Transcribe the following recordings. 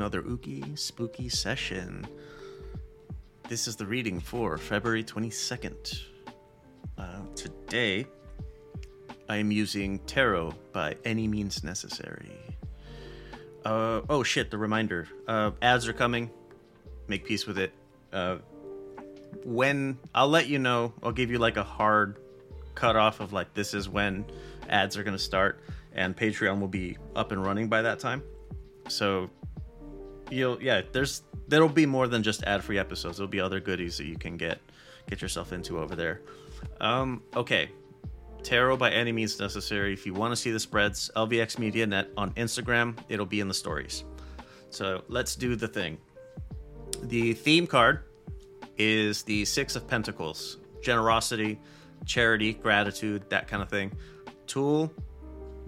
another ooky spooky session. This is the reading for February 22nd. Today, I am using Tarot by Any Means Necessary. Oh shit, the reminder. Ads are coming. Make peace with it. When I'll let you know, I'll give you like a hard cutoff of like this is when ads are going to start, and Patreon will be up and running by that time. So there'll be more than just ad-free episodes. There'll be other goodies that you can get yourself into over there. Okay. Tarot by Any Means Necessary. If you want to see the spreads, LVX Media Net on Instagram, it'll be in the stories. So let's do the thing. The theme card is the Six of Pentacles. Generosity, charity, gratitude, that kind of thing. Tool,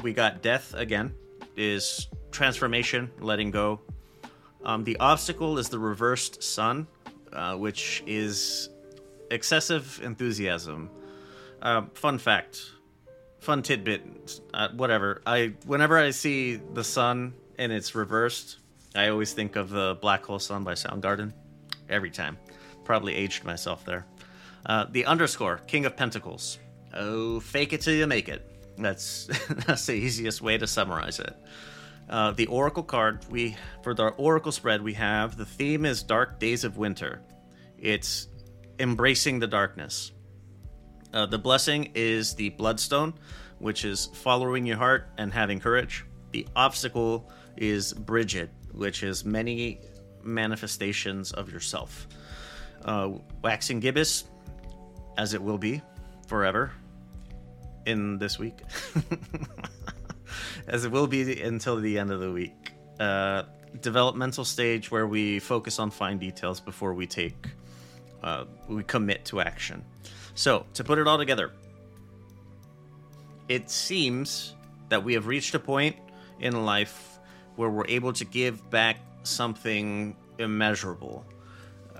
we got death again, is transformation, letting go. The obstacle is the reversed sun, which is excessive enthusiasm. Fun fact, fun tidbit, whatever. Whenever I see the sun and it's reversed, I always think of the Black Hole Sun by Soundgarden. Every time. Probably aged myself there. The underscore, King of Pentacles. Oh, fake it till you make it. That's the easiest way to summarize it. The Oracle card, for the Oracle spread, we have the theme is Dark Days of Winter. It's embracing the darkness. The blessing is the Bloodstone, which is following your heart and having courage. The obstacle is Brigid, which is many manifestations of yourself. Waxing gibbous, as it will be forever in this week. As it will be until the end of the week. Developmental stage where we focus on fine details before we commit to action. So, to put it all together, it seems that we have reached a point in life where we're able to give back something immeasurable.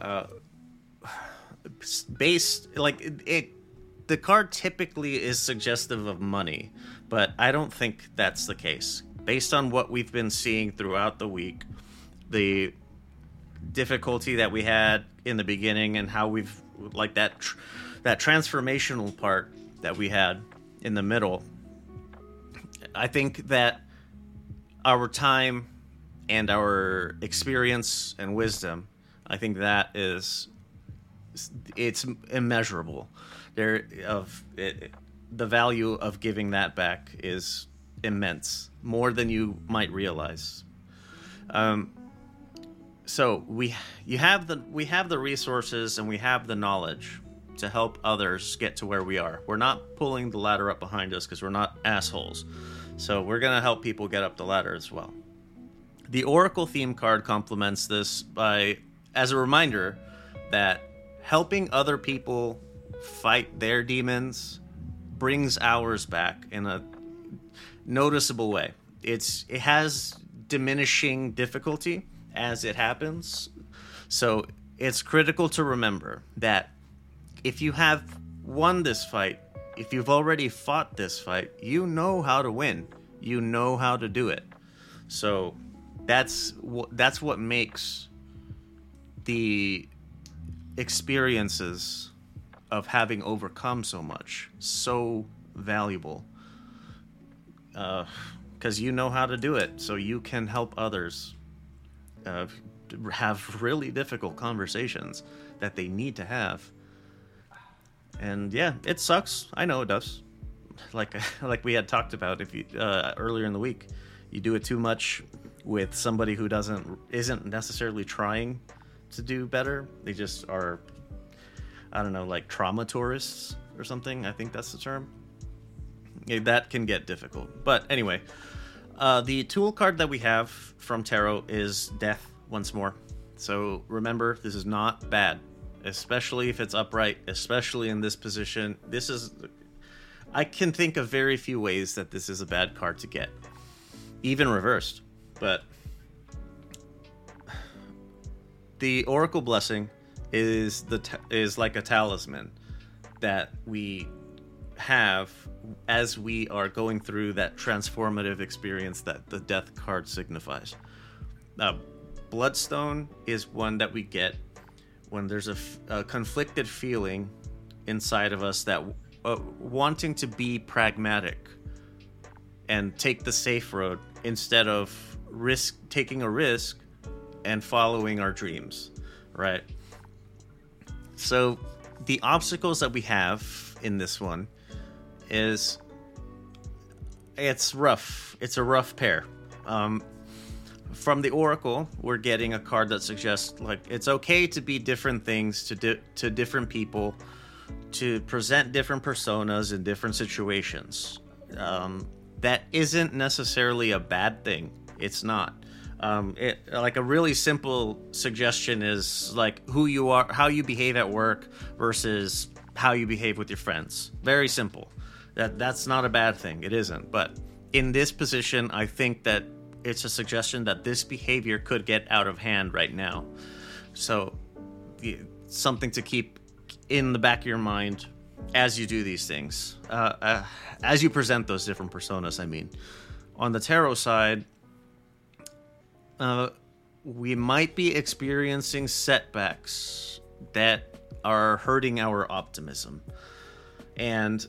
The card typically is suggestive of money, but I don't think that's the case. Based on what we've been seeing throughout the week, the difficulty that we had in the beginning and how we've, like that transformational part that we had in the middle, I think that our time and our experience and wisdom, I think that is, it's immeasurable. The value of giving that back is immense, more than you might realize. So we have the resources and we have the knowledge to help others get to where we are. We're not pulling the ladder up behind us because we're not assholes. So we're going to help people get up the ladder as well. The Oracle theme card complements this as a reminder that helping other people fight their demons brings ours back in a noticeable way. It has diminishing difficulty as it happens. So it's critical to remember that if you have won this fight, if you've already fought this fight, you know how to win. You know how to do it. So that's what makes the experiences of having overcome so much so valuable. 'Cause you know how to do it, so you can help others have really difficult conversations that they need to have. And yeah, it sucks. I know it does. Like we had talked about earlier in the week, you do it too much with somebody who isn't necessarily trying to do better. They just are, I don't know, like trauma tourists or something. I think that's the term. Yeah, that can get difficult. But anyway, the tool card that we have from Tarot is death once more. So remember, this is not bad. Especially if it's upright, especially in this position. I can think of very few ways that this is a bad card to get, even reversed. But the Oracle blessing is like a talisman that we have as we are going through that transformative experience that the death card signifies. Bloodstone is one that we get when there's a conflicted feeling inside of us that wanting to be pragmatic and take the safe road instead of taking a risk and following our dreams, right? So the obstacles that we have in this one is it's rough. It's a rough pair. From the Oracle, we're getting a card that suggests like it's okay to be different things to different people, to present different personas in different situations. That isn't necessarily a bad thing. It's not. Like a really simple suggestion is like who you are, how you behave at work versus how you behave with your friends. Very simple. That's not a bad thing. It isn't. But in this position, I think that it's a suggestion that this behavior could get out of hand right now. So something to keep in the back of your mind as you do these things, as you present those different personas, I mean. On the tarot side, we might be experiencing setbacks that are hurting our optimism. And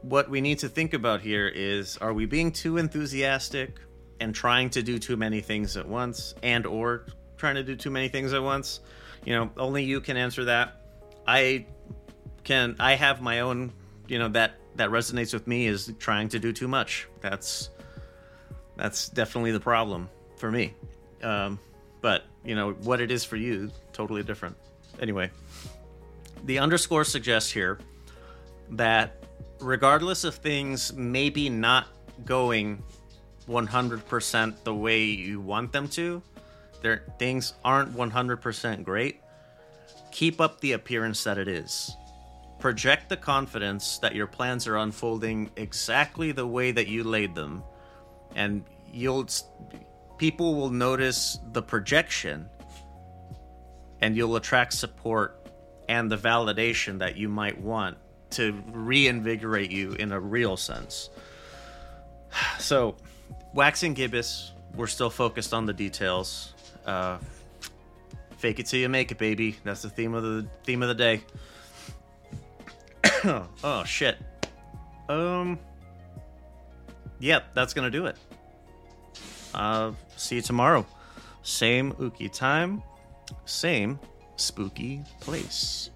what we need to think about here is, are we being too enthusiastic and trying to do too many things at once or trying to do too many things at once? You know, only you can answer that. I have my own, you know, that resonates with me is trying to do too much. That's definitely the problem for me. But, you know, what it is for you, totally different. Anyway, the underscore suggests here that regardless of things maybe not going 100% the way you want them to, things aren't 100% great, keep up the appearance that it is. Project the confidence that your plans are unfolding exactly the way that you laid them, and people will notice the projection, and you'll attract support and the validation that you might want to reinvigorate you in a real sense. So, waxing gibbous, we're still focused on the details. Fake it till you make it, baby. That's the theme of the day. Oh shit. Yep, that's gonna do it. See you tomorrow. Same ooky time, same spooky place.